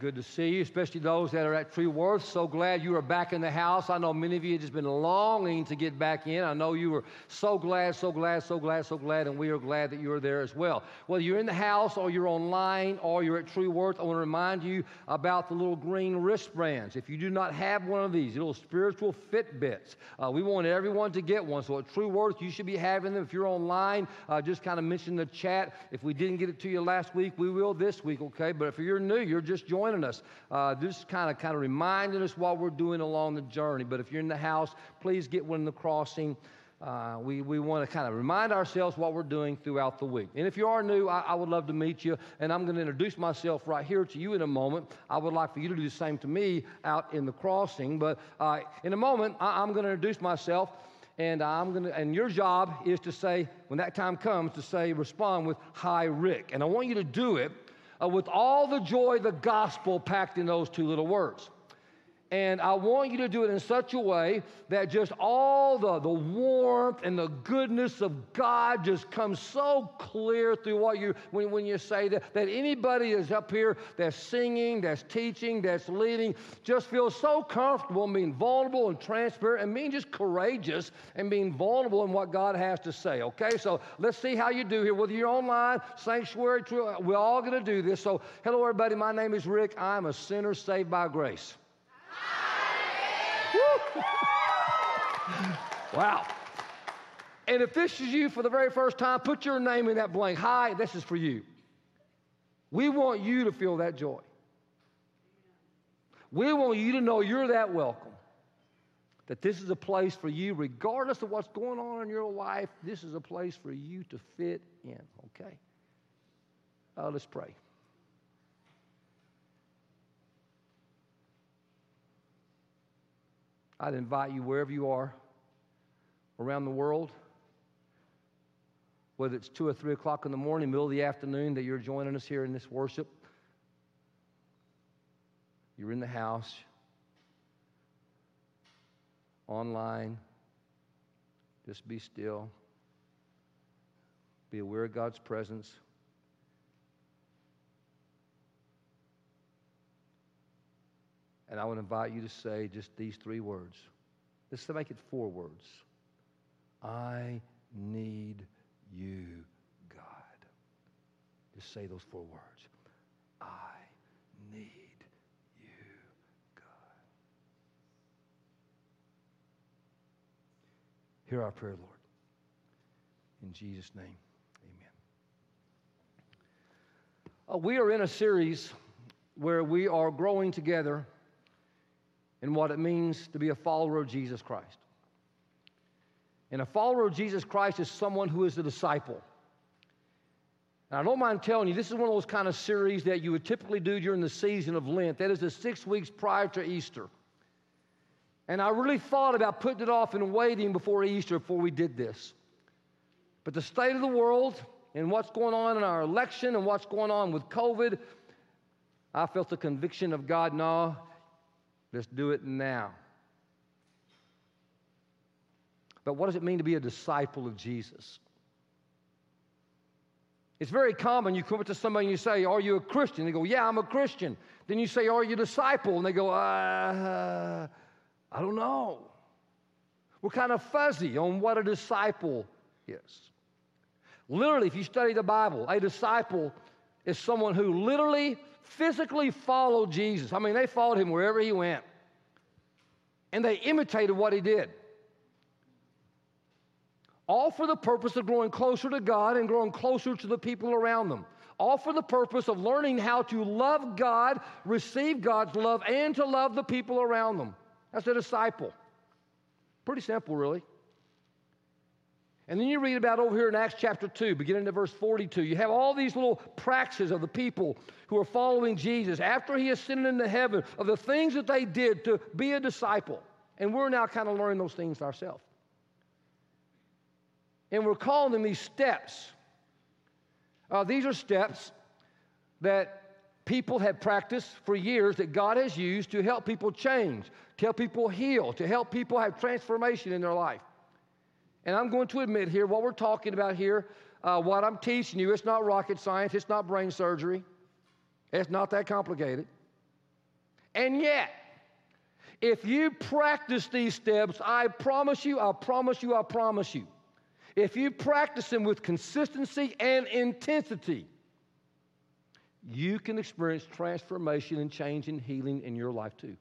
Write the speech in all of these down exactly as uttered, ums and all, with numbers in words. Good to see you, especially those that are at True Worth. So glad you are back in the house. I know many of you have just been longing to get back in. I know you were so glad, so glad, so glad, so glad, and we are glad that you're there as well. Whether you're in the house or you're online or you're at True Worth, I want to remind you about the little green wristbands. If you do not have one of these, little spiritual Fitbits, uh, we want everyone to get one. So at True Worth, you should be having them. If you're online, uh, just kind of mention the chat. If we didn't get it to you last week, we will this week, okay? But if you're new, you're just joining us. Uh, just kind of kind of reminding us what we're doing along the journey. But if you're in the house, please get one in the crossing. Uh, we we want to kind of remind ourselves what we're doing throughout the week. And if you are new, I, I would love to meet you. And I'm going to introduce myself right here to you in a moment. I would like for you to do the same to me out in the crossing. But uh, in a moment, I, I'm going to introduce myself. And I'm gonna, and your job is to say, when that time comes, to say, respond with, "Hi, Rick." And I want you to do it Uh, with all the joy of the gospel packed in those two little words. And I want you to do it in such a way that just all the, the warmth and the goodness of God just comes so clear through what you when, when you say that, that anybody that's up here that's singing, that's teaching, that's leading, just feels so comfortable being vulnerable and transparent and being just courageous and being vulnerable in what God has to say, okay? So let's see how you do here. Whether you're online, sanctuary, we're all going to do this. So hello, everybody. My name is Rick. I'm a sinner saved by grace. Wow. And if this is you for the very first time, put your name in that blank. Hi, this is for you. We want you to feel that joy. We want you to know you're that welcome, that this is a place for you, regardless of what's going on in your life. This is a place for you to fit in, okay? Uh, let's pray. I'd invite you wherever you are around the world, whether it's two or three o'clock in the morning, middle of the afternoon, that you're joining us here in this worship. You're in the house, online. Just be still. Be aware of God's presence. And I would invite you to say just these three words. Let's make it four words. I need you, God. Just say those four words. I need you, God. Hear our prayer, Lord. In Jesus' name, amen. Uh, we are in a series where we are growing together and what it means to be a follower of Jesus Christ. And a follower of Jesus Christ is someone who is a disciple. And I don't mind telling you, this is one of those kind of series that you would typically do during the season of Lent. That is the six weeks prior to Easter. And I really thought about putting it off and waiting before Easter before we did this. But the state of the world and what's going on in our election and what's going on with COVID, I felt the conviction of God, no, let's do it now. But what does it mean to be a disciple of Jesus? It's very common. You come up to somebody and you say, "Are you a Christian?" They go, "Yeah, I'm a Christian." Then you say, "Are you a disciple?" And they go, uh, I don't know. We're kind of fuzzy on what a disciple is. Literally, if you study the Bible, a disciple is someone who literally physically followed Jesus. I mean, they followed him wherever he went. And they imitated what he did. All for the purpose of growing closer to God and growing closer to the people around them. All for the purpose of learning how to love God, receive God's love, and to love the people around them. That's a disciple. Pretty simple, really. And then you read about over here in Acts chapter two, beginning at verse forty-two. You have all these little practices of the people who are following Jesus after he ascended into heaven, of the things that they did to be a disciple. And we're now kind of learning those things ourselves. And we're calling them these steps. Uh, these are steps that people have practiced for years that God has used to help people change, to help people heal, to help people have transformation in their life. And I'm going to admit here, what we're talking about here, uh, what I'm teaching you, it's not rocket science, it's not brain surgery. It's not that complicated. And yet, if you practice these steps, I promise you, I promise you, I promise you, if you practice them with consistency and intensity, you can experience transformation and change and healing in your life too.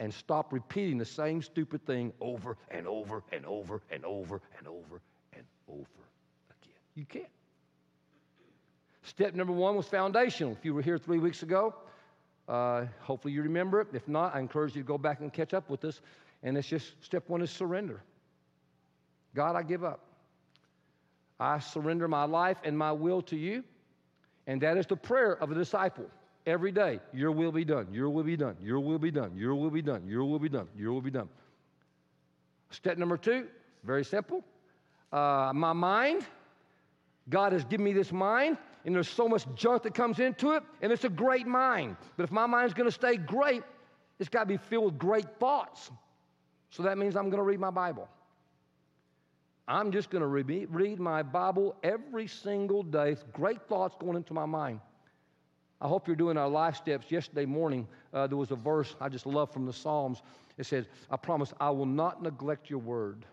And stop repeating the same stupid thing over and over and over and over and over and over again. You can't. Step number one was foundational. If you were here three weeks ago, uh, hopefully you remember it. If not, I encourage you to go back and catch up with us. And it's just, step one is surrender. God, I give up. I surrender my life and my will to you. And that is the prayer of a disciple. Every day, your will be done, your will be done, your will be done, your will be done, your will be done, your will be done. Step number two, very simple. Uh, my mind, God has given me this mind, and there's so much junk that comes into it, and it's a great mind. But if my mind's going to stay great, it's got to be filled with great thoughts. So that means I'm going to read my Bible. I'm just going to re- read my Bible every single day. Great thoughts going into my mind. I hope you're doing our life steps. Yesterday morning, uh, there was a verse I just love from the Psalms. It says, I promise I will not neglect your word.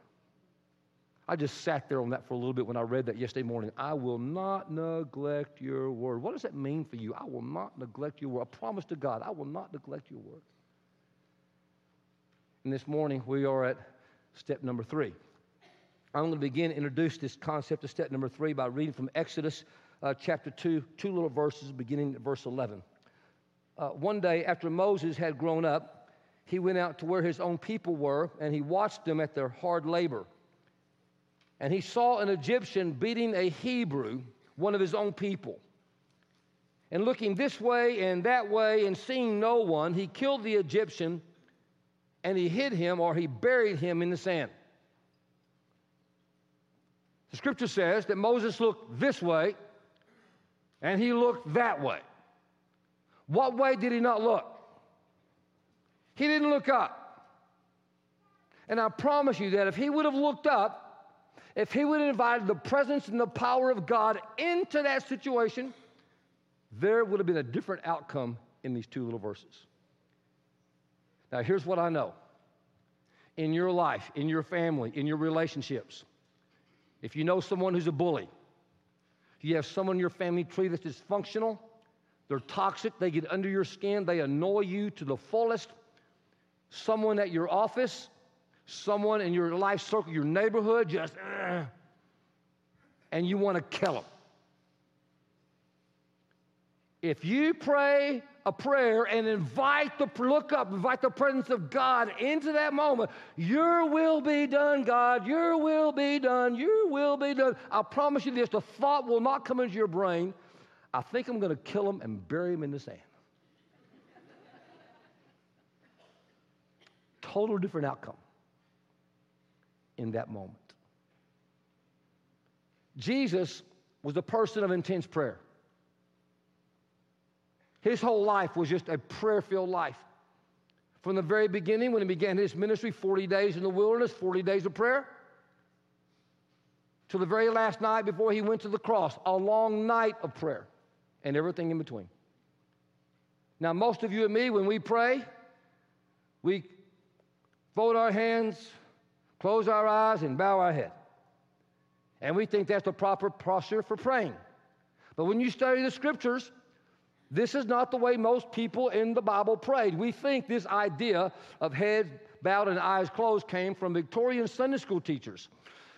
I just sat there on that for a little bit when I read that yesterday morning. I will not neglect your word. What does that mean for you? I will not neglect your word. I promise to God, I will not neglect your word. And this morning, we are at step number three. I'm going to begin to introduce this concept of step number three by reading from Exodus Uh, chapter two, two little verses beginning at verse eleven. Uh, one day after Moses had grown up, he went out to where his own people were, and he watched them at their hard labor. And he saw an Egyptian beating a Hebrew, one of his own people. And looking this way and that way and seeing no one, he killed the Egyptian, and he hid him, or he buried him in the sand. The scripture says that Moses looked this way, and he looked that way. What way did he not look? He didn't look up. And I promise you that if he would have looked up, if he would have invited the presence and the power of God into that situation, there would have been a different outcome in these two little verses. Now, here's what I know. In your life, in your family, in your relationships, if you know someone who's a bully, you have someone in your family tree that's dysfunctional, they're toxic, they get under your skin, they annoy you to the fullest, someone at your office, someone in your life circle, your neighborhood, just, uh, and you want to kill them. If you pray a prayer and invite the, look up, invite the presence of God into that moment, your will be done, God, your will be done, your will be done. I promise you this, the thought will not come into your brain, I think I'm going to kill him and bury him in the sand. Total different outcome in that moment. Jesus was a person of intense prayer. His whole life was just a prayer-filled life. From the very beginning, when he began his ministry, forty days in the wilderness, forty days of prayer, to the very last night before he went to the cross, a long night of prayer and everything in between. Now, most of you and me, when we pray, we fold our hands, close our eyes, and bow our head. And we think that's the proper posture for praying. But when you study the scriptures, this is not the way most people in the Bible prayed. We think this idea of heads bowed and eyes closed came from Victorian Sunday school teachers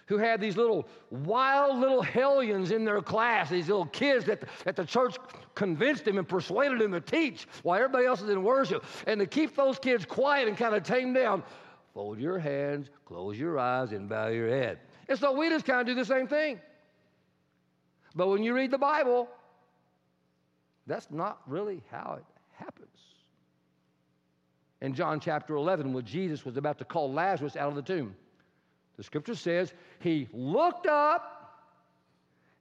who had these little wild little hellions in their class, these little kids that, that the church convinced them and persuaded them to teach while everybody else is in worship. And to keep those kids quiet and kind of tame down, fold your hands, close your eyes, and bow your head. And so we just kind of do the same thing. But when you read the Bible, that's not really how it happens. In John chapter eleven, when Jesus was about to call Lazarus out of the tomb, the scripture says he looked up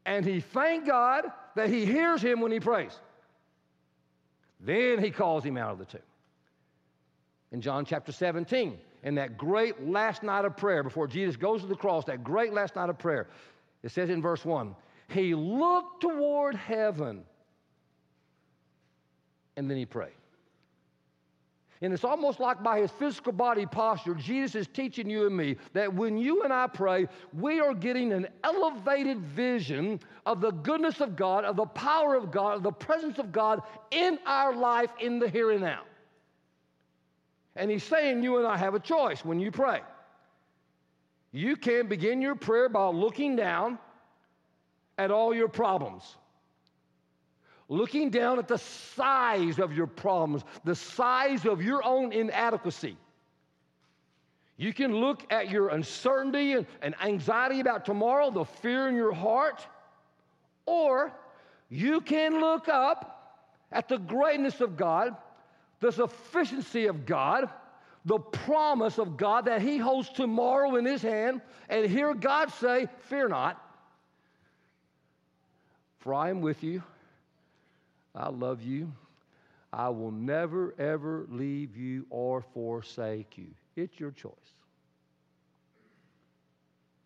and he thanked God that he hears him when he prays. Then he calls him out of the tomb. In John chapter seventeen, in that great last night of prayer, before Jesus goes to the cross, that great last night of prayer, it says in verse one, he looked toward heaven and then he prayed. And it's almost like by his physical body posture, Jesus is teaching you and me that when you and I pray, we are getting an elevated vision of the goodness of God, of the power of God, of the presence of God in our life in the here and now. And he's saying you and I have a choice when you pray. You can begin your prayer by looking down at all your problems. Looking down at the size of your problems, the size of your own inadequacy. You can look at your uncertainty and, and anxiety about tomorrow, the fear in your heart, or you can look up at the greatness of God, the sufficiency of God, the promise of God that he holds tomorrow in his hand, and hear God say, "Fear not, for I am with you. I love you. I will never, ever leave you or forsake you." It's your choice.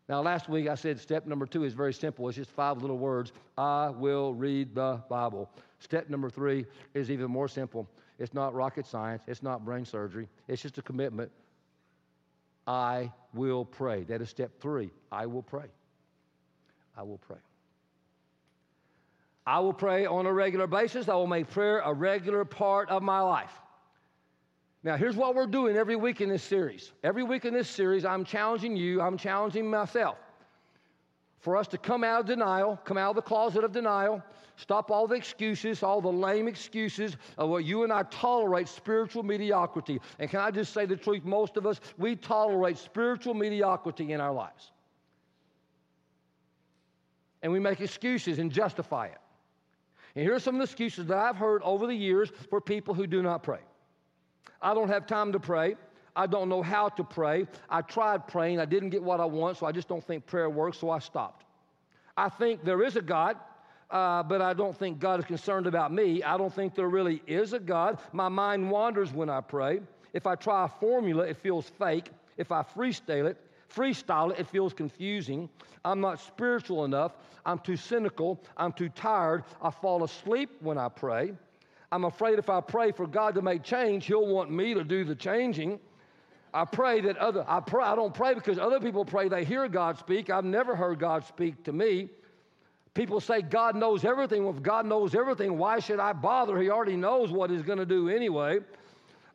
Now, last week I said step number two is very simple. It's just five little words. I will read the Bible. Step number three is even more simple. It's not rocket science. It's not brain surgery. It's just a commitment. I will pray. That is step three. I will pray. I will pray. I will pray on a regular basis. I will make prayer a regular part of my life. Now, here's what we're doing every week in this series. Every week in this series, I'm challenging you, I'm challenging myself, for us to come out of denial, come out of the closet of denial, stop all the excuses, all the lame excuses of what you and I tolerate, spiritual mediocrity. And can I just say the truth? Most of us, we tolerate spiritual mediocrity in our lives. And we make excuses and justify it. And here are some of the excuses that I've heard over the years for people who do not pray. I don't have time to pray. I don't know how to pray. I tried praying. I didn't get what I want, so I just don't think prayer works, so I stopped. I think there is a God, uh, but I don't think God is concerned about me. I don't think there really is a God. My mind wanders when I pray. If I try a formula, it feels fake. If I freestyle it, freestyle it, it feels confusing. I'm not spiritual enough. I'm too cynical. I'm too tired. I fall asleep when I pray. I'm afraid if I pray for God to make change, he'll want me to do the changing. I pray that other, I pray, I don't pray because other people pray. They hear God speak. I've never heard God speak to me. People say God knows everything. Well, if God knows everything, why should I bother? He already knows what he's going to do anyway.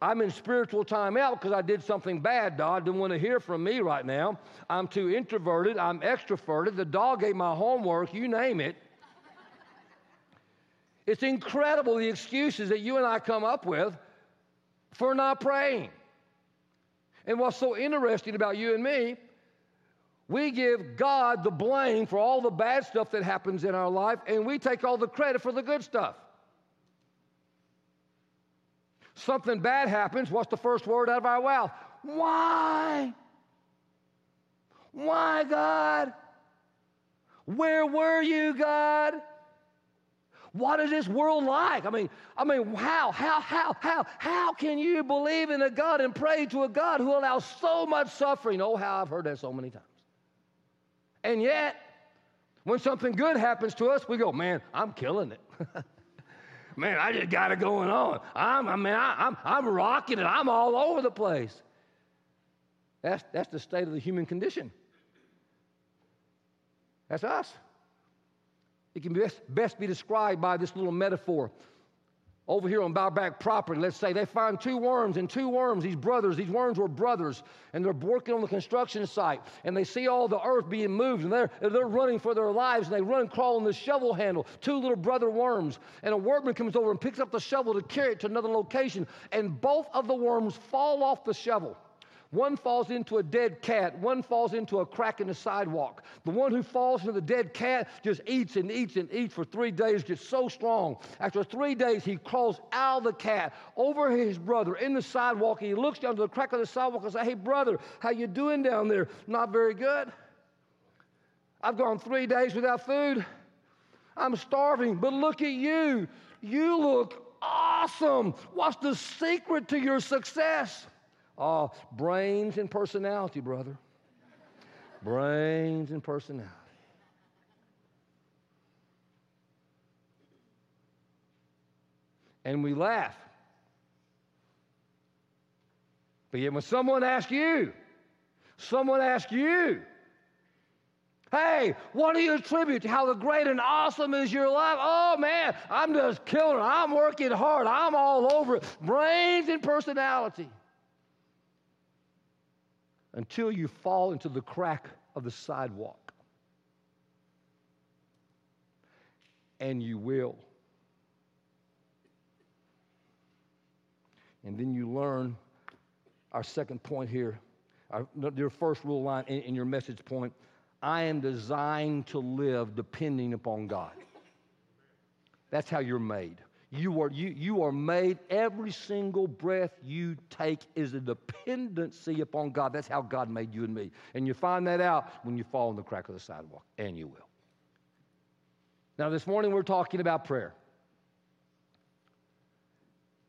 I'm in spiritual timeout because I did something bad. God didn't want to hear from me right now. I'm too introverted. I'm extroverted. The dog ate my homework. You name it. It's incredible the excuses that you and I come up with for not praying. And what's so interesting about you and me, we give God the blame for all the bad stuff that happens in our life, and we take all the credit for the good stuff. Something bad happens, what's the first word out of our mouth? Why? Why, God? Where were you, God? What is this world like? I mean, I mean, how, how, how, how, how can you believe in a God and pray to a God who allows so much suffering? Oh, how I've heard that so many times. And yet, when something good happens to us, we go, man, I'm killing it. Man, I just got it going on. I'm, I mean, I, I'm, I'm rocking it. I'm all over the place. That's, that's the state of the human condition. That's us. It can best, best be described by this little metaphor. Over here on back property, let's say they find two worms, and two worms, these brothers, these worms were brothers, and they're working on the construction site, and they see all the earth being moved, and they're, they're running for their lives, and they run and crawl on the shovel handle, two little brother worms, and a workman comes over and picks up the shovel to carry it to another location, and both of the worms fall off the shovel. One falls into a dead cat. One falls into a crack in the sidewalk. The one who falls into the dead cat just eats and eats and eats for three days, gets so strong. After three days, he crawls out of the cat, over his brother, in the sidewalk, and he looks down to the crack of the sidewalk and says, "Hey, brother, how you doing down there?" "Not very good. I've gone three days without food. I'm starving, but look at you. You look awesome. What's the secret to your success?" Oh, brains and personality, brother. Brains and personality. and we laugh. But yet when someone asks you, someone asks you, hey, what do you attribute to how great and awesome is your life? Oh, man, I'm just killing it. I'm working hard. I'm all over it. Brains and personality. Until you fall into the crack of the sidewalk. And you will. And then you learn our second point here, our, your first rule line in, in your message point. I am designed to live depending upon God. That's how you're made. You are, you, you are made. Every single breath you take is a dependency upon God. That's how God made you and me. And you find that out when you fall in the crack of the sidewalk, and you will. Now, this morning we're talking about prayer.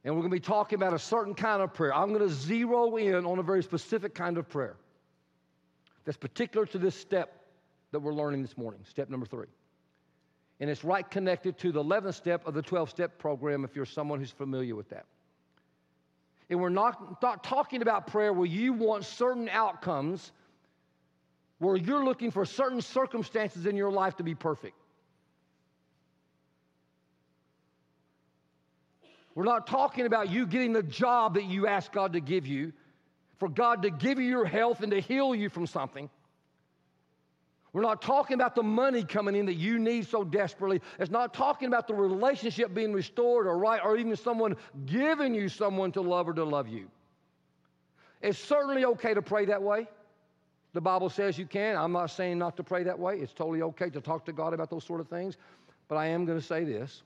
And we're going to be talking about a certain kind of prayer. I'm going to zero in on a very specific kind of prayer that's particular to this step that we're learning this morning, step number three. And it's right connected to the eleventh step of the twelve-step program if you're someone who's familiar with that. And we're not, not talking about prayer where you want certain outcomes, where you're looking for certain circumstances in your life to be perfect. We're not talking about you getting the job that you asked God to give you, for God to give you your health and to heal you from something. We're not talking about the money coming in that you need so desperately. It's not talking about the relationship being restored or right, or even someone giving you someone to love or to love you. It's certainly okay to pray that way. The Bible says you can. I'm not saying not to pray that way. It's totally okay to talk to God about those sort of things. But I am going to say this.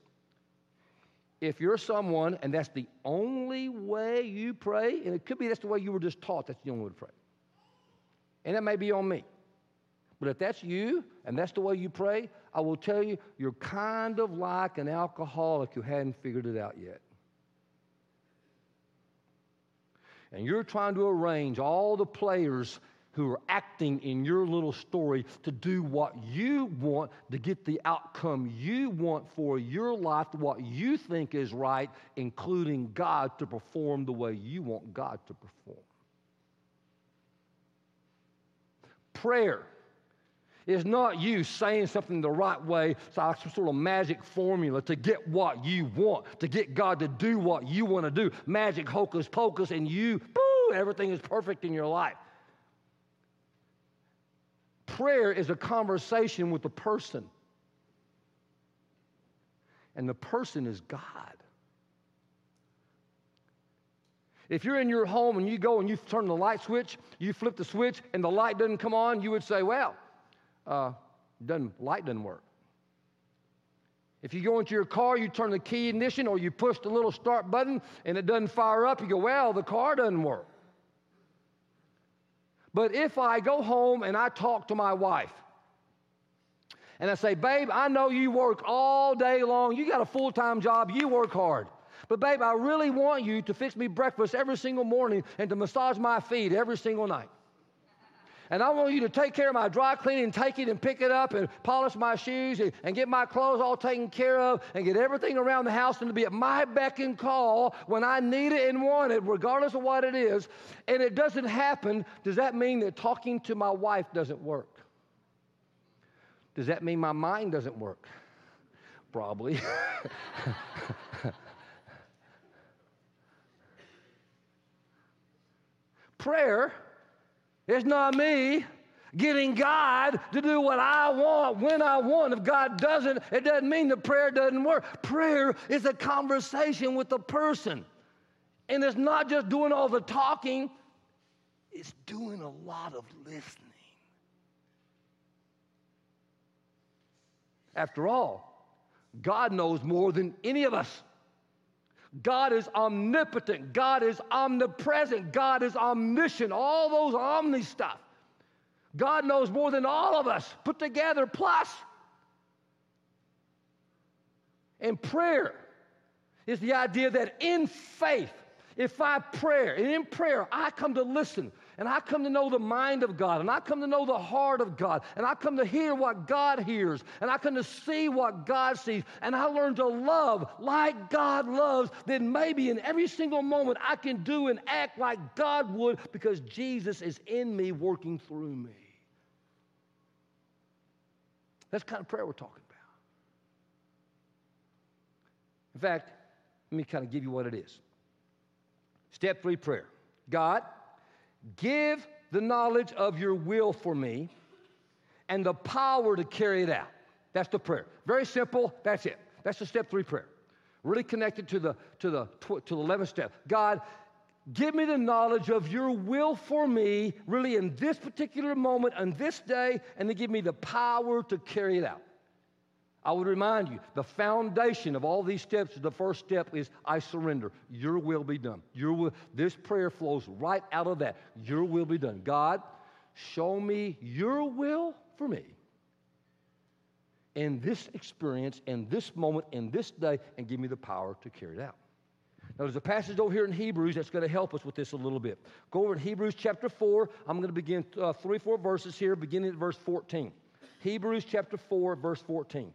If you're someone, and that's the only way you pray, and it could be that's the way you were just taught, that's the only way to pray. And that may be on me. But if that's you, and that's the way you pray, I will tell you, you're kind of like an alcoholic who hadn't figured it out yet. And you're trying to arrange all the players who are acting in your little story to do what you want, to get the outcome you want for your life, what you think is right, including God to perform the way you want God to perform. Prayer is not you saying something the right way, so some sort of magic formula to get what you want, to get God to do what you want to do, magic hocus pocus, and you, boo, everything is perfect in your life. Prayer is a conversation with the person. And the person is God. If you're in your home and you go and you turn the light switch, you flip the switch and the light doesn't come on, you would say, well, uh, doesn't, light doesn't work. If you go into your car, you turn the key ignition or you push the little start button and it doesn't fire up, you go, well, the car doesn't work. But if I go home and I talk to my wife and I say, babe, I know you work all day long. You got a full-time job. You work hard. But, babe, I really want you to fix me breakfast every single morning and to massage my feet every single night. And I want you to take care of my dry cleaning, take it and pick it up and polish my shoes and, and get my clothes all taken care of and get everything around the house and to be at my beck and call when I need it and want it, regardless of what it is, and it doesn't happen. Does that mean that talking to my wife doesn't work? Does that mean my mind doesn't work? Probably. Prayer. It's not me getting God to do what I want, when I want. If God doesn't, it doesn't mean the prayer doesn't work. Prayer is a conversation with the person. And it's not just doing all the talking. It's doing a lot of listening. After all, God knows more than any of us. God is omnipotent. God is omnipresent. God is omniscient. All those omni stuff. God knows more than all of us put together plus. And prayer is the idea that in faith, if I pray, and in prayer I come to listen And I come to know the mind of God, and I come to know the heart of God, and I come to hear what God hears, and I come to see what God sees, and I learn to love like God loves, then maybe in every single moment I can do and act like God would because Jesus is in me working through me. That's the kind of prayer we're talking about. In fact, let me kind of give you what it is. Step three prayer. God, give the knowledge of your will for me and the power to carry it out. That's the prayer. Very simple. That's it. That's the step three prayer. Really connected to the, to the, to the eleventh step. God, give me the knowledge of your will for me, really in this particular moment, on this day, and to give me the power to carry it out. I would remind you, the foundation of all these steps, the first step is I surrender. Your will be done. Your will. This prayer flows right out of that. Your will be done. God, show me your will for me in this experience, in this moment, in this day, and give me the power to carry it out. Now, there's a passage over here in Hebrews that's going to help us with this a little bit. Go over to Hebrews chapter four. I'm going to begin uh, three, four verses here, beginning at verse fourteen. Hebrews chapter four, verse fourteen.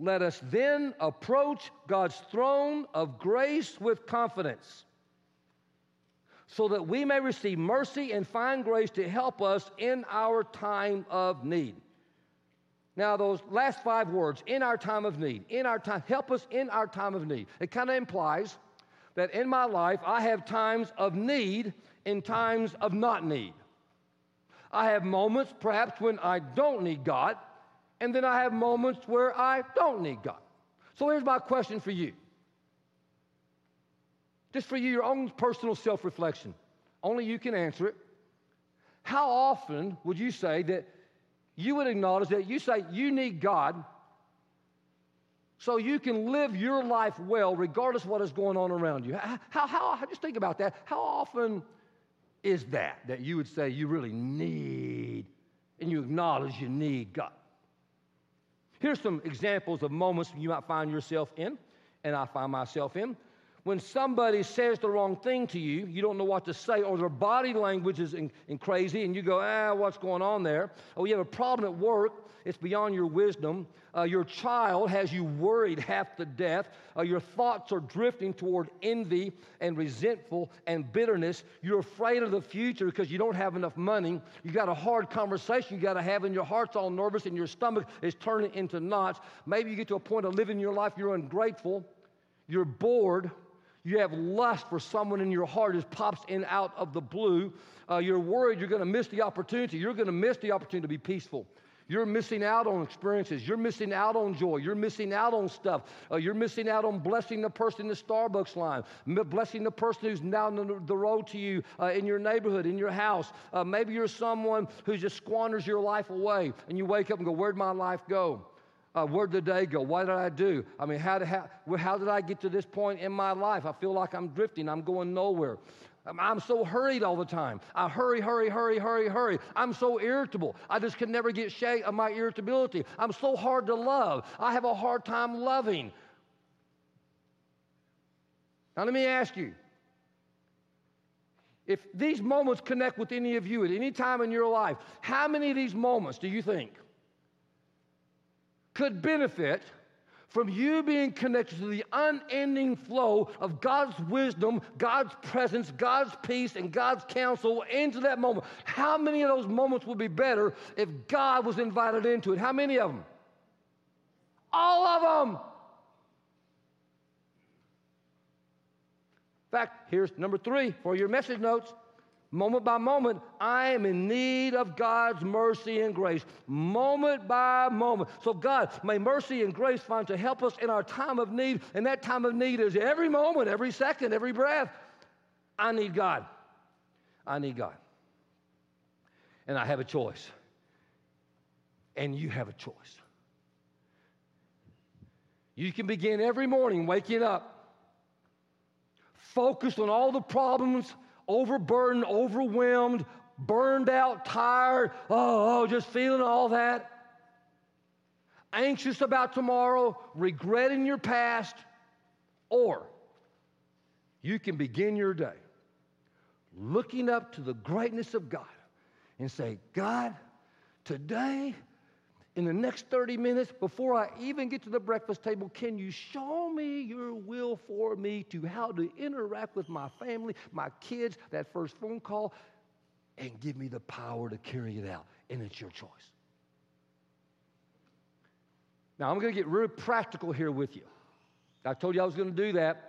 Let us then approach God's throne of grace with confidence so that we may receive mercy and find grace to help us in our time of need. Now, those last five words, in our time of need, in our time, help us in our time of need. It kind of implies that in my life I have times of need and times of not need. I have moments perhaps when I don't need God, and then I have moments where I don't need God. So here's my question for you. Just for you, your own personal self-reflection. Only you can answer it. How often would you say that you would acknowledge that you say you need God so you can live your life well regardless of what is going on around you? How, how, how, just think about that. How often is that that you would say you really need and you acknowledge you need God? Here's some examples of moments you might find yourself in, and I find myself in. When somebody says the wrong thing to you, you don't know what to say, or their body language is in, in crazy, and you go, ah, what's going on there? Or you have a problem at work, it's beyond your wisdom. Uh, your child has you worried half to death. Uh, your thoughts are drifting toward envy and resentful and bitterness. You're afraid of the future because you don't have enough money. You got a hard conversation you got to have, and your heart's all nervous, and your stomach is turning into knots. Maybe you get to a point of living your life, you're ungrateful. You're bored. You have lust for someone in your heart that pops in out of the blue. Uh, you're worried you're going to miss the opportunity. You're going to miss the opportunity to be peaceful. You're missing out on experiences. You're missing out on joy. You're missing out on stuff. Uh, you're missing out on blessing the person in the Starbucks line, blessing the person who's down the, the road to you uh, in your neighborhood, in your house. Uh, maybe you're someone who just squanders your life away, and you wake up and go, where'd my life go? Uh, where'd the day go? What did I do? I mean, how did, how, how did I get to this point in my life? I feel like I'm drifting. I'm going nowhere. I'm, I'm so hurried all the time. I hurry, hurry, hurry, hurry, hurry. I'm so irritable. I just can never get shake of my irritability. I'm so hard to love. I have a hard time loving. Now, let me ask you, if these moments connect with any of you at any time in your life, how many of these moments do you think could benefit from you being connected to the unending flow of God's wisdom, God's presence, God's peace, and God's counsel into that moment? How many of those moments would be better if God was invited into it? How many of them? All of them. In fact, here's number three for your message notes. Moment by moment, I am in need of God's mercy and grace. Moment by moment. So God, may mercy and grace find to help us in our time of need. And that time of need is every moment, every second, every breath. I need God. I need God. and I have a choice. And you have a choice. You can begin every morning waking up, focused on all the problems, overburdened, overwhelmed, burned out, tired, oh, oh, just feeling all that, anxious about tomorrow, regretting your past, or you can begin your day looking up to the greatness of God and say, God, today, in the next thirty minutes, before I even get to the breakfast table, can you show me your will for me to how to interact with my family, my kids, that first phone call, and give me the power to carry it out? And it's your choice. Now, I'm going to get real practical here with you. I told you I was going to do that.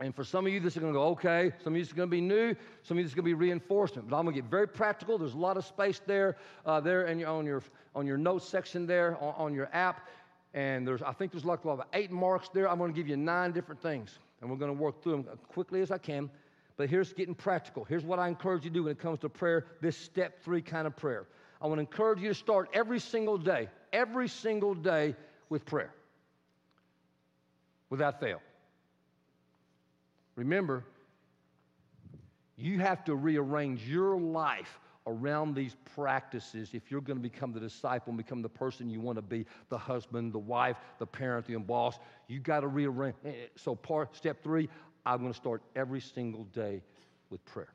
And for some of you, this is going to go, okay. Some of you, this is going to be new. Some of you, this is going to be reinforcement. But I'm going to get very practical. There's a lot of space there, uh, there in your, on your on your notes section there, on, on your app. And there's, I think there's like eight marks there. I'm going to give you nine different things. And we're going to work through them as quickly as I can. But here's getting practical. Here's what I encourage you to do when it comes to prayer, this step three kind of prayer. I want to encourage you to start every single day, every single day with prayer. Without fail. Remember, you have to rearrange your life around these practices if you're going to become the disciple and become the person you want to be, the husband, the wife, the parent, the boss. You got to rearrange. So part, step three, I'm going to start every single day with prayer.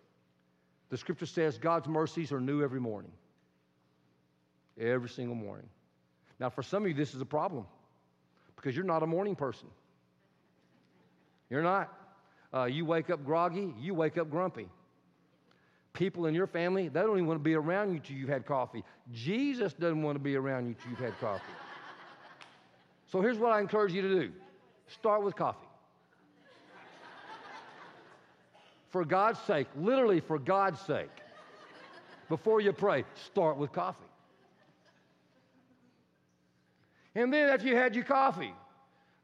The scripture says God's mercies are new every morning. Every single morning. Now, for some of you, this is a problem because you're not a morning person. You're not. Uh, you wake up groggy, you wake up grumpy. People in your family, they don't even want to be around you till you've had coffee. Jesus doesn't want to be around you till you've had coffee. So here's what I encourage you to do. Start with coffee. For God's sake, literally for God's sake, before you pray, start with coffee. And then after you had your coffee,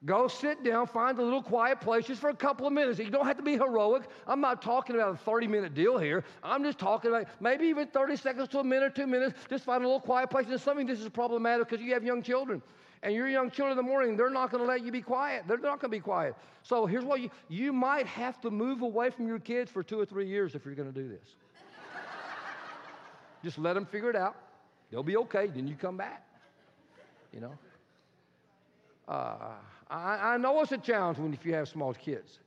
go sit down, find a little quiet place just for a couple of minutes. You don't have to be heroic. I'm not talking about a thirty-minute deal here. I'm just talking about maybe even thirty seconds to a minute, two minutes. Just find a little quiet place. And some of this is problematic because you have young children. And your young children in the morning, they're not going to let you be quiet. They're not going to be quiet. So here's what you, you might have to move away from your kids for two or three years if you're going to do this. Just let them figure it out. They'll be okay. Then you come back, you know. Uh, I, I know it's a challenge when if you have small kids.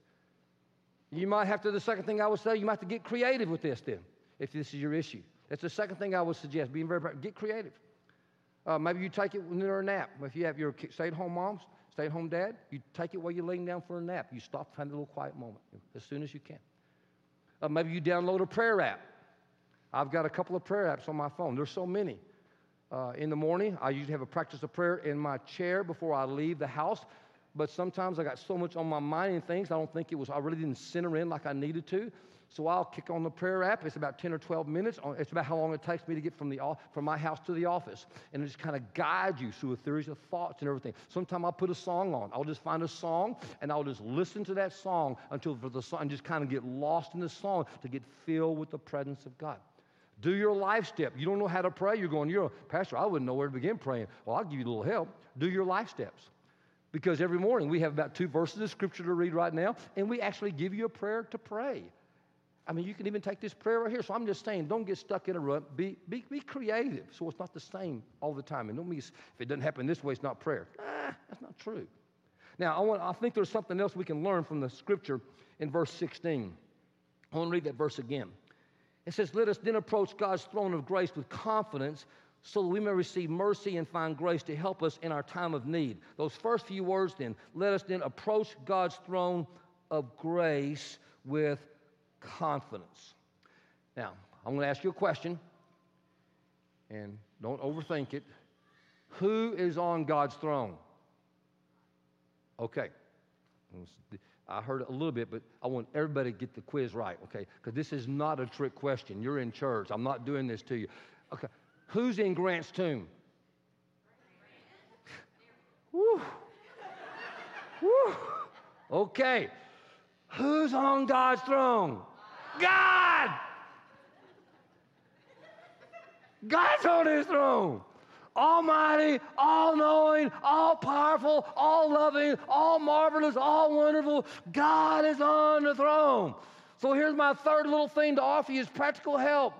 You might have to, the second thing I would say, you might have to get creative with this then, if this is your issue. That's the second thing I would suggest, being very, get creative. Uh, maybe you take it when they're a nap. If you have your stay-at-home moms, stay-at-home dad, you take it while you're laying down for a nap. You stop, find a little quiet moment as soon as you can. Uh, maybe you download a prayer app. I've got a couple of prayer apps on my phone. There's so many. Uh, in the morning, I usually have a practice of prayer in my chair before I leave the house. But sometimes I got so much on my mind and things, I don't think it was, I really didn't center in like I needed to. So I'll kick on the prayer app. It's about ten or twelve minutes. It's about how long it takes me to get from the from my house to the office. And it just kind of guides you through a series of thoughts and everything. Sometimes I'll put a song on. I'll just find a song, and I'll just listen to that song until for the song, and just kind of get lost in the song to get filled with the presence of God. Do your life step. You don't know how to pray. You're going, you're, Pastor, I wouldn't know where to begin praying. Well, I'll give you a little help. Do your life steps. Because every morning we have about two verses of Scripture to read right now, and we actually give you a prayer to pray. I mean, you can even take this prayer right here. So I'm just saying, don't get stuck in a rut. Be, be, be creative so it's not the same all the time. And don't mean if it doesn't happen this way, it's not prayer. Ah, that's not true. Now, I, want, I think there's something else we can learn from the Scripture in verse sixteen. I want to read that verse again. It says, let us then approach God's throne of grace with confidence so that we may receive mercy and find grace to help us in our time of need. Those first few words then, let us then approach God's throne of grace with confidence. Now, I'm going to ask you a question, and don't overthink it. Who is on God's throne? Okay. I heard it a little bit, but I want everybody to get the quiz right, okay? Because this is not a trick question. You're in church. I'm not doing this to you. Okay, who's in Grant's tomb? Woo. Woo. Okay, who's on God's throne? God! God's on his throne. Almighty, all-knowing, all-powerful, all-loving, all-marvelous, all-wonderful. God is on the throne. So here's my third little thing to offer you is practical help.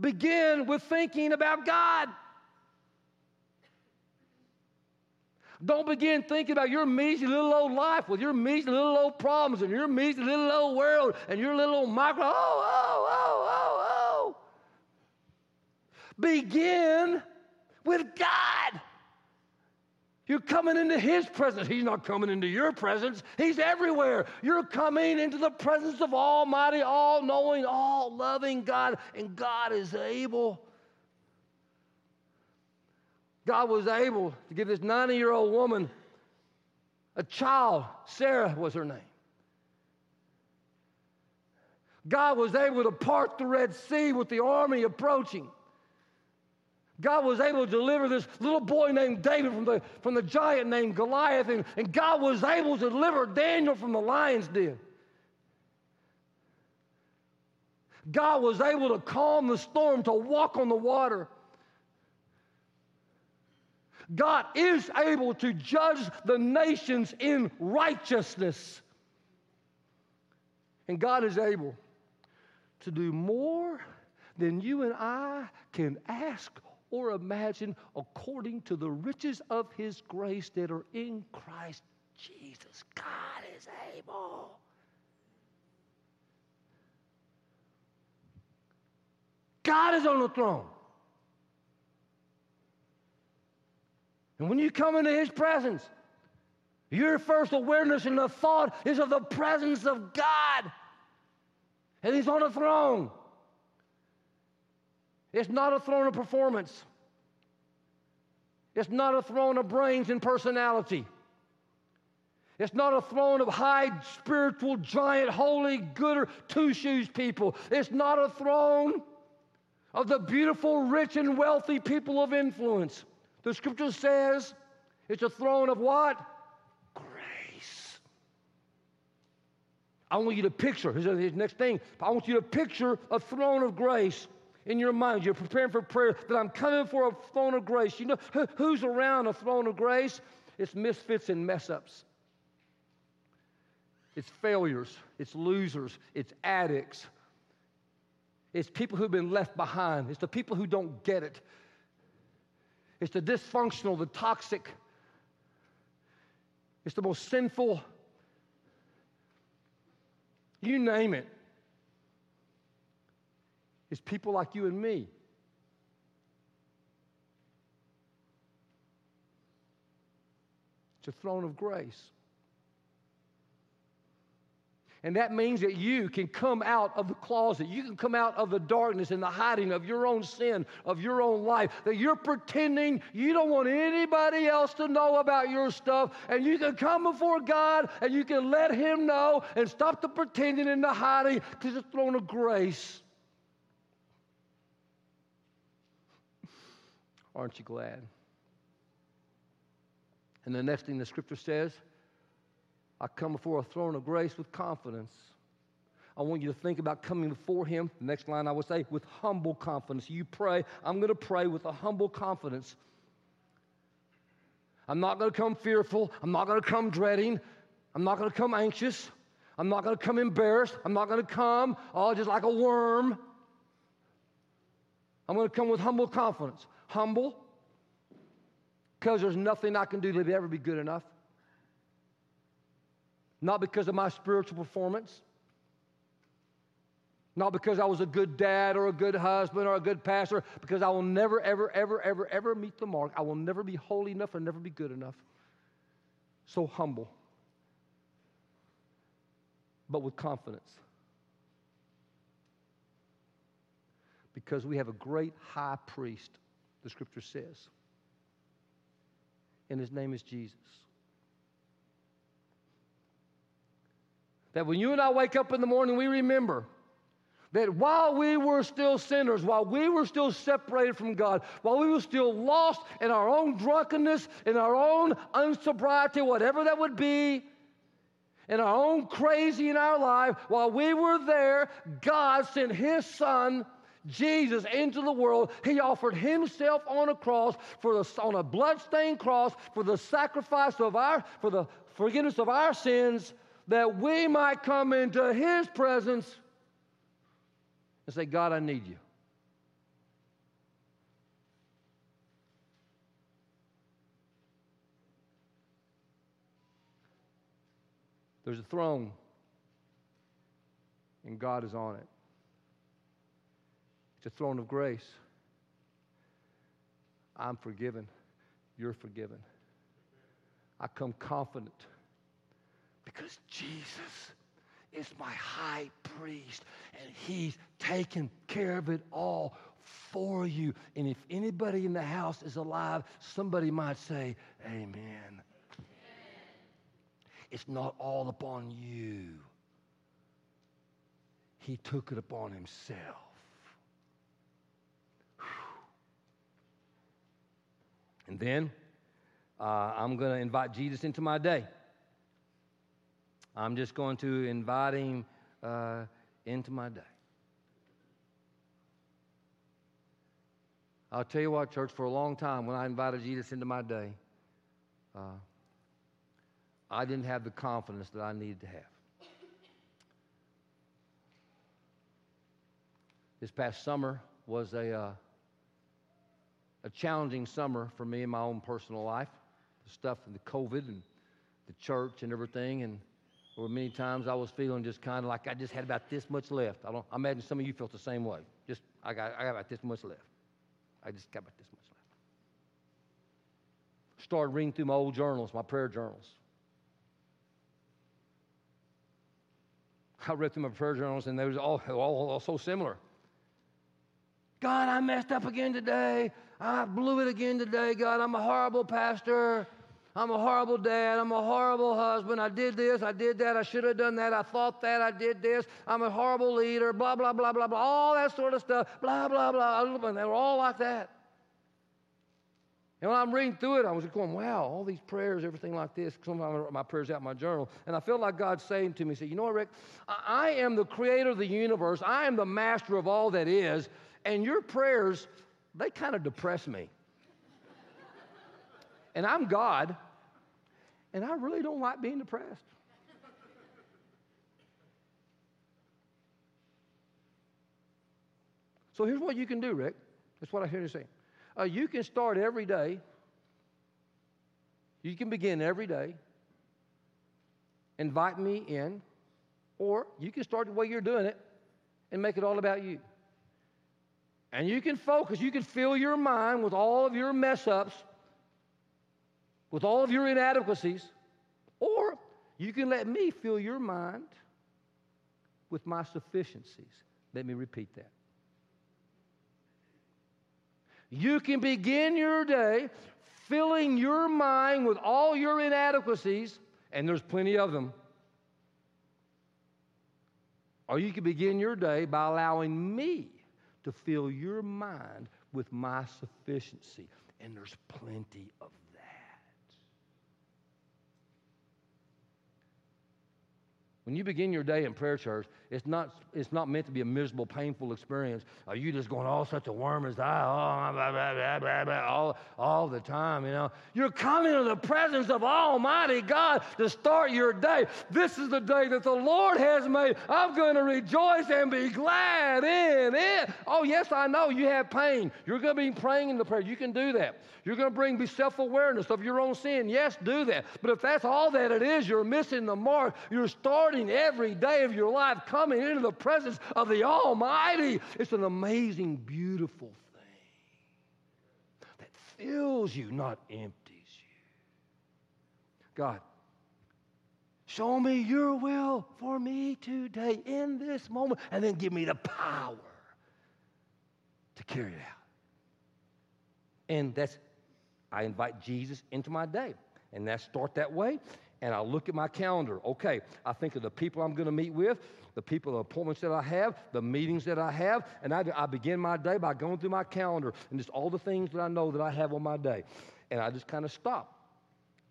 Begin with thinking about God. Don't begin thinking about your measly little old life with your measly little old problems and your measly little old world and your little old micro. Oh, oh, oh, oh, oh. Begin with God. You're coming into his presence. He's not coming into your presence. He's everywhere. You're coming into the presence of almighty, all-knowing, all-loving God, and God is able. God was able to give this ninety-year-old woman a child. Sarah was her name. God was able to part the Red Sea with the army approaching. God was able to deliver this little boy named David from the, from the giant named Goliath, and, and God was able to deliver Daniel from the lion's den. God was able to calm the storm, to walk on the water. God is able to judge the nations in righteousness. And God is able to do more than you and I can ask or imagine according to the riches of his grace that are in Christ Jesus. God is able. God is on the throne. And when you come into his presence, your first awareness and the thought is of the presence of God. And he's on a throne. It's not a throne of performance. It's not a throne of brains and personality. It's not a throne of high spiritual, giant, holy, good, or two-shoes people. It's not a throne of the beautiful, rich, and wealthy people of influence. The scripture says it's a throne of what? Grace. I want you to picture, here's the next thing. I want you to picture a throne of grace in your mind. You're preparing for prayer, but I'm coming for a throne of grace. You know, who, who's around a throne of grace? It's misfits and mess-ups. It's failures. It's losers. It's addicts. It's people who've been left behind. It's the people who don't get it. It's the dysfunctional, the toxic. It's the most sinful. You name it. It's people like you and me. It's a throne of grace. And that means that you can come out of the closet. You can come out of the darkness and the hiding of your own sin, of your own life, that you're pretending you don't want anybody else to know about your stuff. And you can come before God and you can let him know and stop the pretending and the hiding because it's a throne of grace. Aren't you glad? And the next thing the scripture says, I come before a throne of grace with confidence. I want you to think about coming before him. The next line I would say, with humble confidence. You pray. I'm going to pray with a humble confidence. I'm not going to come fearful. I'm not going to come dreading. I'm not going to come anxious. I'm not going to come embarrassed. I'm not going to come, oh, just like a worm. I'm going to come with humble confidence. Humble, because there's nothing I can do to ever be good enough. Not because of my spiritual performance. Not because I was a good dad or a good husband or a good pastor, because I will never, ever, ever, ever, ever meet the mark. I will never be holy enough or never be good enough. So humble, but with confidence. Because we have a great high priest, the scripture says, and his name is Jesus. That when you and I wake up in the morning, we remember that while we were still sinners, while we were still separated from God, while we were still lost in our own drunkenness, in our own unsobriety, whatever that would be, in our own crazy in our life, while we were there, God sent his son, Jesus into the world. He offered himself on a cross, for the, on a bloodstained cross, for the sacrifice of our, for the forgiveness of our sins, that we might come into his presence and say, God, I need you. There's a throne, and God is on it. It's a throne of grace. I'm forgiven. You're forgiven. I come confident because Jesus is my high priest, and he's taken care of it all for you. And if anybody in the house is alive, somebody might say, amen. It's not all upon you. He took it upon himself. Whew. And then uh, I'm going to invite Jesus into my day. I'm just going to invite him uh, into my day. I'll tell you what, church, for a long time when I invited Jesus into my day, uh, I didn't have the confidence that I needed to have. This past summer was a uh, a challenging summer for me in my own personal life, the stuff and the COVID and the church and everything. And there were many times I was feeling just kind of like I just had about this much left. I don't. I imagine some of you felt the same way. Just I got I got about this much left. I just got about this much left. Started reading through my old journals, my prayer journals. I read through my prayer journals, and they were all, all, all so similar. God, I messed up again today. I blew it again today, God. I'm a horrible pastor. I'm a horrible dad. I'm a horrible husband. I did this. I did that. I should have done that. I thought that. I did this. I'm a horrible leader, blah, blah, blah, blah, blah, all that sort of stuff, blah, blah, blah. And they were all like that. And when I'm reading through it, I was just going, wow, all these prayers, everything like this. Sometimes I write my prayers out in my journal. And I feel like God's saying to me, he said, you know what, Rick? I am the creator of the universe. I am the master of all that is. And your prayers, they kind of depress me. And I'm God. And I really don't like being depressed. So here's what you can do, Rick. That's what I hear you saying. Uh, you can start every day. You can begin every day. Invite me in. Or you can start the way you're doing it and make it all about you. And you can focus. You can fill your mind with all of your mess-ups, with all of your inadequacies. Or you can let me fill your mind with my sufficiencies. Let me repeat that. You can begin your day filling your mind with all your inadequacies, and there's plenty of them. Or you can begin your day by allowing me to fill your mind with my sufficiency, and there's plenty of that. When you begin your day in prayer, church, it's not, it's not meant to be a miserable, painful experience. Are you just going, oh, such a worm as I, oh, blah, blah, blah, blah, blah, all, all the time, you know? You're coming to the presence of Almighty God to start your day. This is the day that the Lord has made. I'm going to rejoice and be glad in it. Oh, yes, I know you have pain. You're going to be praying in the prayer. You can do that. You're going to bring self-awareness of your own sin. Yes, do that. But if that's all that it is, you're missing the mark. You're starting every day of your life coming into the presence of the Almighty. It's an amazing, beautiful thing that fills you, not empties you. God, show me your will for me today in this moment, and then give me the power to carry it out. And that's, I invite Jesus into my day, and that start that way. And I look at my calendar. Okay, I think of the people I'm going to meet with, the people, the appointments that I have, the meetings that I have, and I, I begin my day by going through my calendar and just all the things that I know that I have on my day. And I just kind of stop.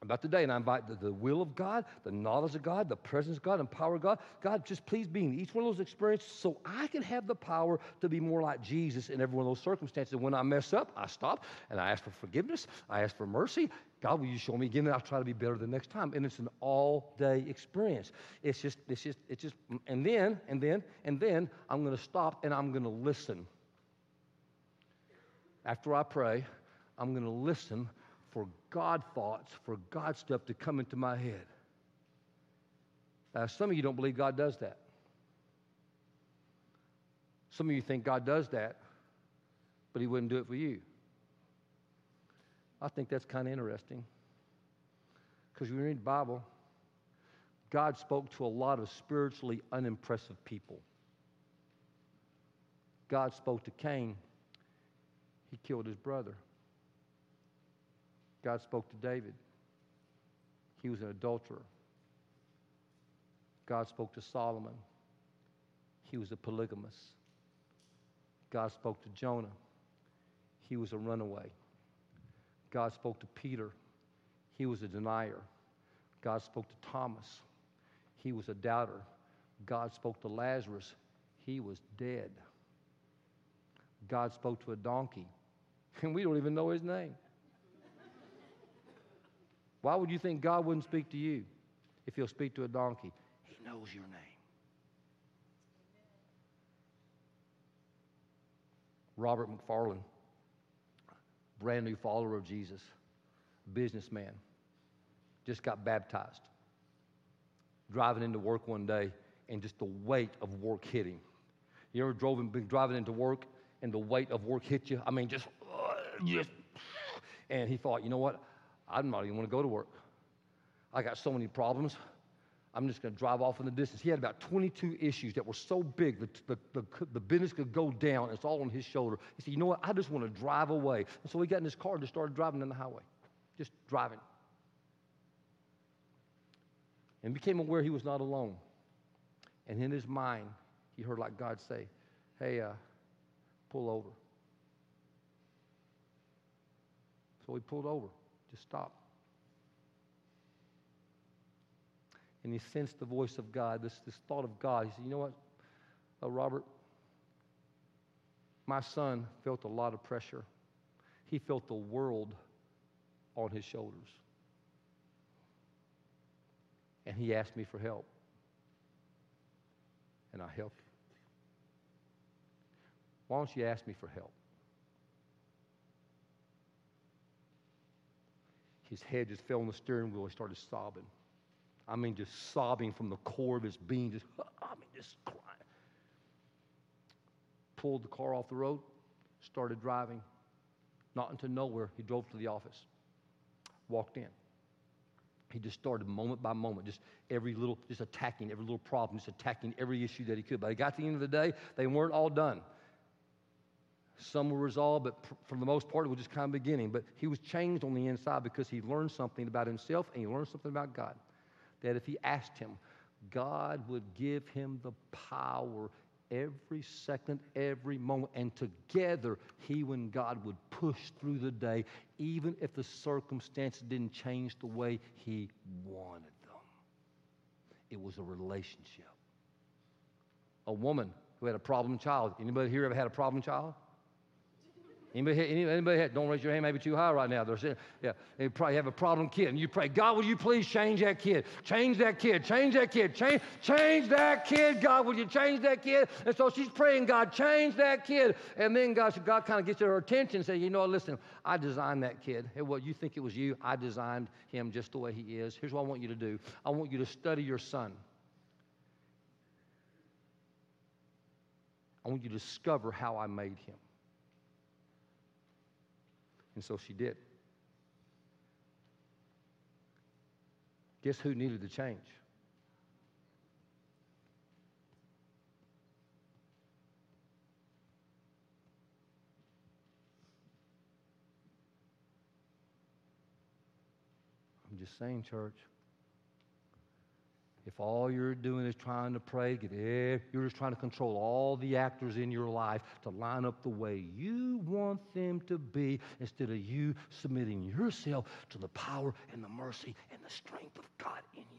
About today, and I invite the, the will of God, the knowledge of God, the presence of God, and power of God. God, just please be in each one of those experiences so I can have the power to be more like Jesus in every one of those circumstances. And when I mess up, I stop, and I ask for forgiveness. I ask for mercy. God, will you show me again, and I'll try to be better the next time. And it's an all-day experience. It's just, it's just, it's just, and then, and then, and then, I'm going to stop, and I'm going to listen. After I pray, I'm going to listen for God thoughts, for God stuff to come into my head. Now, some of you don't believe God does that. Some of you think God does that, but He wouldn't do it for you. I think that's kind of interesting. Because when you read the Bible, God spoke to a lot of spiritually unimpressive people. God spoke to Cain. He killed his brother. God spoke to David. He was an adulterer. God spoke to Solomon. He was a polygamist. God spoke to Jonah. He was a runaway. God spoke to Peter. He was a denier. God spoke to Thomas. He was a doubter. God spoke to Lazarus. He was dead. God spoke to a donkey, and we don't even know his name. Why would you think God wouldn't speak to you if He'll speak to a donkey? He knows your name. Robert McFarlane, brand new follower of Jesus, businessman, just got baptized. Driving into work one day, and just the weight of work hit him. You ever drove and been driving into work, and the weight of work hit you? I mean, just, just, and he thought, you know what? I don't even want to go to work. I got so many problems. I'm just going to drive off in the distance. He had about twenty-two issues that were so big that the, the, the business could go down. It's all on his shoulder. He said, you know what? I just want to drive away. And so he got in his car and just started driving down the highway, just driving. And became aware he was not alone. And in his mind, he heard like God say, hey, uh, pull over. So he pulled over. Stop. And he sensed the voice of God, this, this thought of God. He said, you know what, uh, Robert, my son felt a lot of pressure. He felt the world on his shoulders. And he asked me for help. And I helped him. Why don't you ask me for help? His head just fell on the steering wheel. He started sobbing. I mean, just sobbing from the core of his being. Just, I mean, just crying. Pulled the car off the road, started driving. Not into nowhere, he drove to the office, walked in. He just started moment by moment, just every little, just attacking every little problem, just attacking every issue that he could. But he got to the end of the day, they weren't all done. Some were resolved, but for the most part, it was just kind of beginning. But he was changed on the inside because he learned something about himself and he learned something about God. That if he asked Him, God would give him the power every second, every moment. And together, he and God would push through the day, even if the circumstances didn't change the way he wanted them. It was a relationship. A woman who had a problem child. Anybody here ever had a problem child? Anybody, anybody, anybody, don't raise your hand, maybe too high right now. They're saying, yeah, they probably have a problem kid. And you pray, God, will you please change that kid? Change that kid, change that kid, change, change that kid, God, will you change that kid? And so she's praying, God, change that kid. And then God, so God kind of gets her attention and says, you know what, listen, I designed that kid. Hey, well, you think it was you, I designed him just the way he is. Here's what I want you to do. I want you to study your son. I want you to discover how I made him. And so she did. Guess who needed the change? I'm just saying, church, If all you're doing is trying to pray, get it, you're just trying to control all the actors in your life to line up the way you want them to be instead of you submitting yourself to the power and the mercy and the strength of God in your life.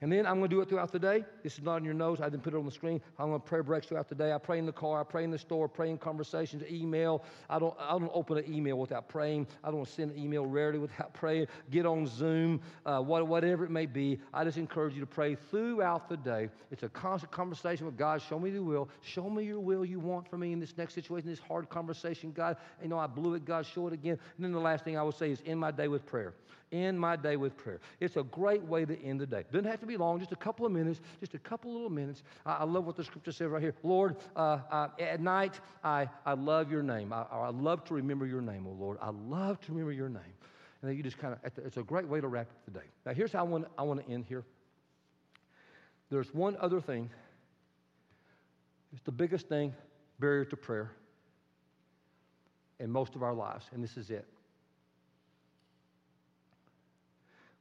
And then I'm going to do it throughout the day. This is not in your notes. I didn't put it on the screen. I'm going to prayer breaks throughout the day. I pray in the car. I pray in the store. I pray in conversations, email. I don't, I don't open an email without praying. I don't send an email rarely without praying. Get on Zoom, uh, whatever it may be. I just encourage you to pray throughout the day. It's a constant conversation with God. Show me your will. Show me your will you want for me in this next situation, this hard conversation, God. You know, I blew it, God. Show it again. And then the last thing I would say is end my day with prayer. End my day with prayer. It's a great way to end the day. Doesn't have to be long, just a couple of minutes, just a couple little minutes. I, I love what the scripture says right here. Lord, uh, I, at night, I, I love your name. I, I love to remember your name, oh Lord. I love to remember your name. And then you just kind of, it's a great way to wrap up the day. Now, here's how I want, I want to end here. There's one other thing. It's the biggest thing, barrier to prayer in most of our lives, and this is it.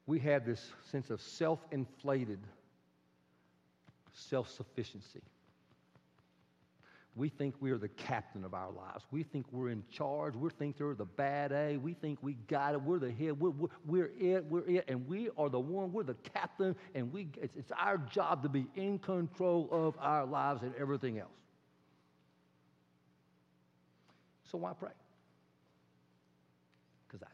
We had this sense of self-inflated self-sufficiency. We think we are the captain of our lives. We think we're in charge. We think we're the bad A. We think we got it. We're the head. We're, we're, we're it. We're it. And we are the one. We're the captain. And we it's, it's our job to be in control of our lives and everything else. So why pray? Because I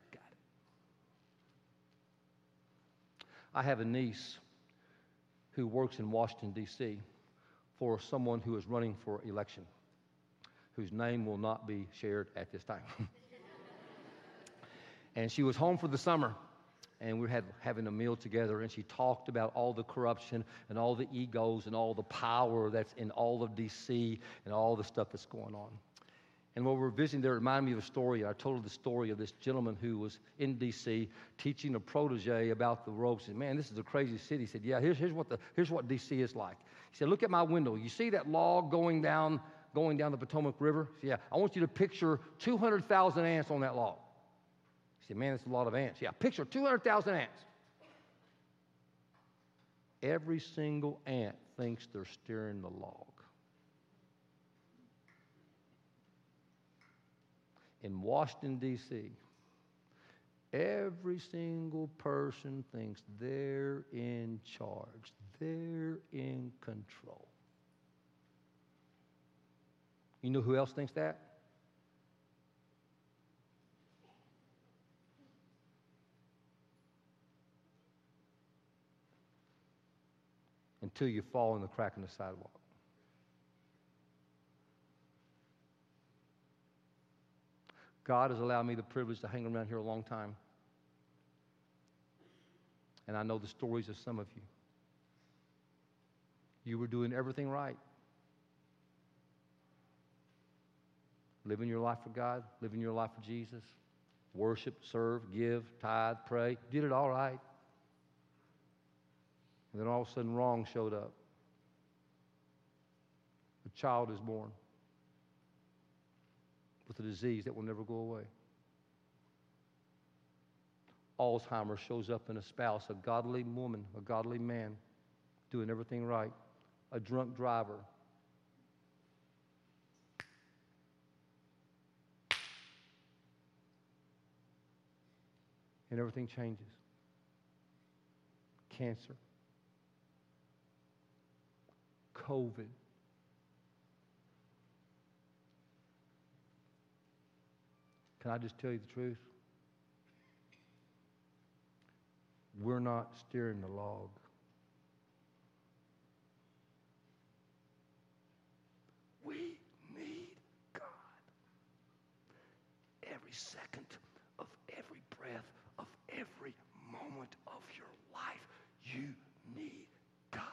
I have a niece who works in Washington, D C for someone who is running for election, whose name will not be shared at this time. And she was home for the summer, and we had having a meal together, and she talked about all the corruption and all the egos and all the power that's in all of D C and all the stuff that's going on. And when we were visiting there, it reminded me of a story. I told her the story of this gentleman who was in D C teaching a protege about the ropes. He said, man, this is a crazy city. He said, yeah, here's, here's what the, here's what D C is like. He said, look at my window. You see that log going down, going down the Potomac River? He said, yeah, I want you to picture two hundred thousand ants on that log. He said, man, that's a lot of ants. Yeah, picture two hundred thousand ants. Every single ant thinks they're steering the log. In Washington, D C, every single person thinks they're in charge. They're in control. You know who else thinks that? Until you fall in the crack in the sidewalk. God has allowed me the privilege to hang around here a long time. And I know the stories of some of you. You were doing everything right. Living your life for God, living your life for Jesus. Worship, serve, give, tithe, pray. Did it all right. And then all of a sudden wrong showed up. A child is born with a disease that will never go away. Alzheimer's shows up in a spouse, a godly woman, a godly man, doing everything right, a drunk driver. And everything changes. Cancer. COVID. Can I just tell you the truth? We're not steering the log. We need God. Every second of every breath of every moment of your life, you need God.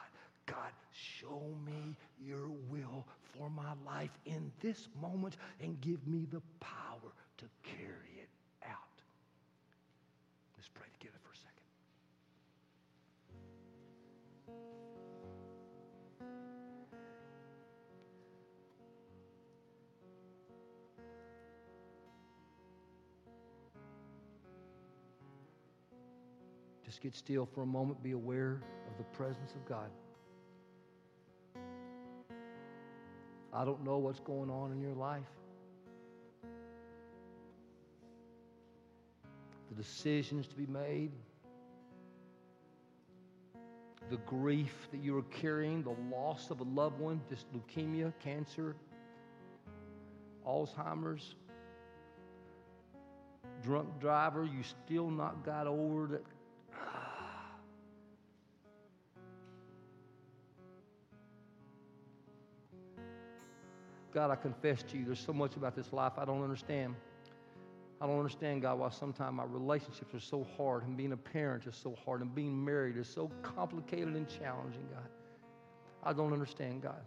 God, show me your will for my life in this moment and give me the power to carry it out. Let's pray together for a second. Just get still for a moment. Be aware of the presence of God. I don't know what's going on in your life. The decisions to be made, the grief that you are carrying, the loss of a loved one, this leukemia, cancer, Alzheimer's, drunk driver, you still not got over that. God, I confess to you, there's so much about this life I don't understand. I don't understand, God, why sometimes my relationships are so hard, and being a parent is so hard, and being married is so complicated and challenging, God. I don't understand, God,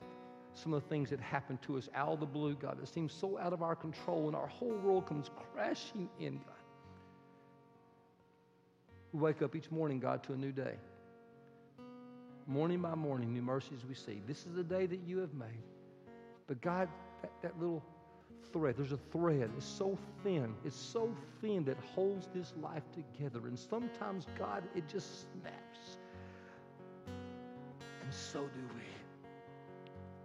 some of the things that happen to us out of the blue, God, that seems so out of our control, and our whole world comes crashing in, God. We wake up each morning, God, to a new day. Morning by morning, new mercies we see. This is the day that you have made. But God, that, that little thread, there's a thread, it's so thin, it's so thin that holds this life together. And sometimes, God, it just snaps. And so do we.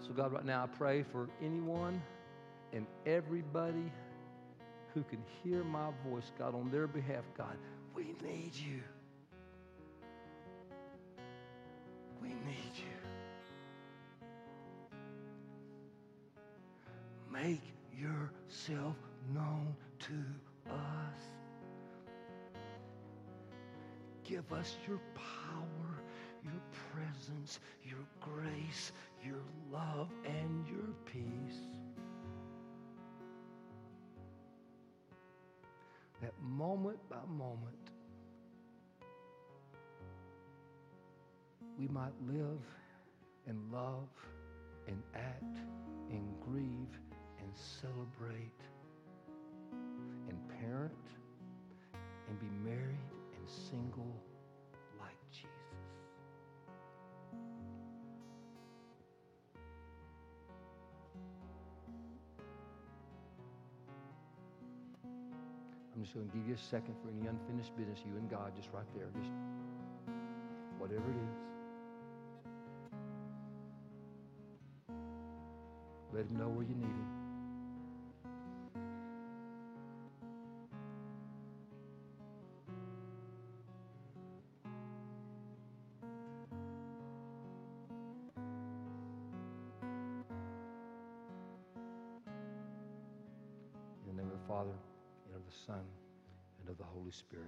So God, right now I pray for anyone and everybody who can hear my voice, God, on their behalf, God, we need you. We need you. Make yourself known to us. Give us your power, your presence, your grace, your love, and your peace. That moment by moment, we might live and love and act and grieve and celebrate and parent and be married and single like Jesus. I'm just going to give you a second for any unfinished business, you and God, just right there. Just whatever it is. Let him know where you need him. In the name of the Father, Son, and of the Holy Spirit.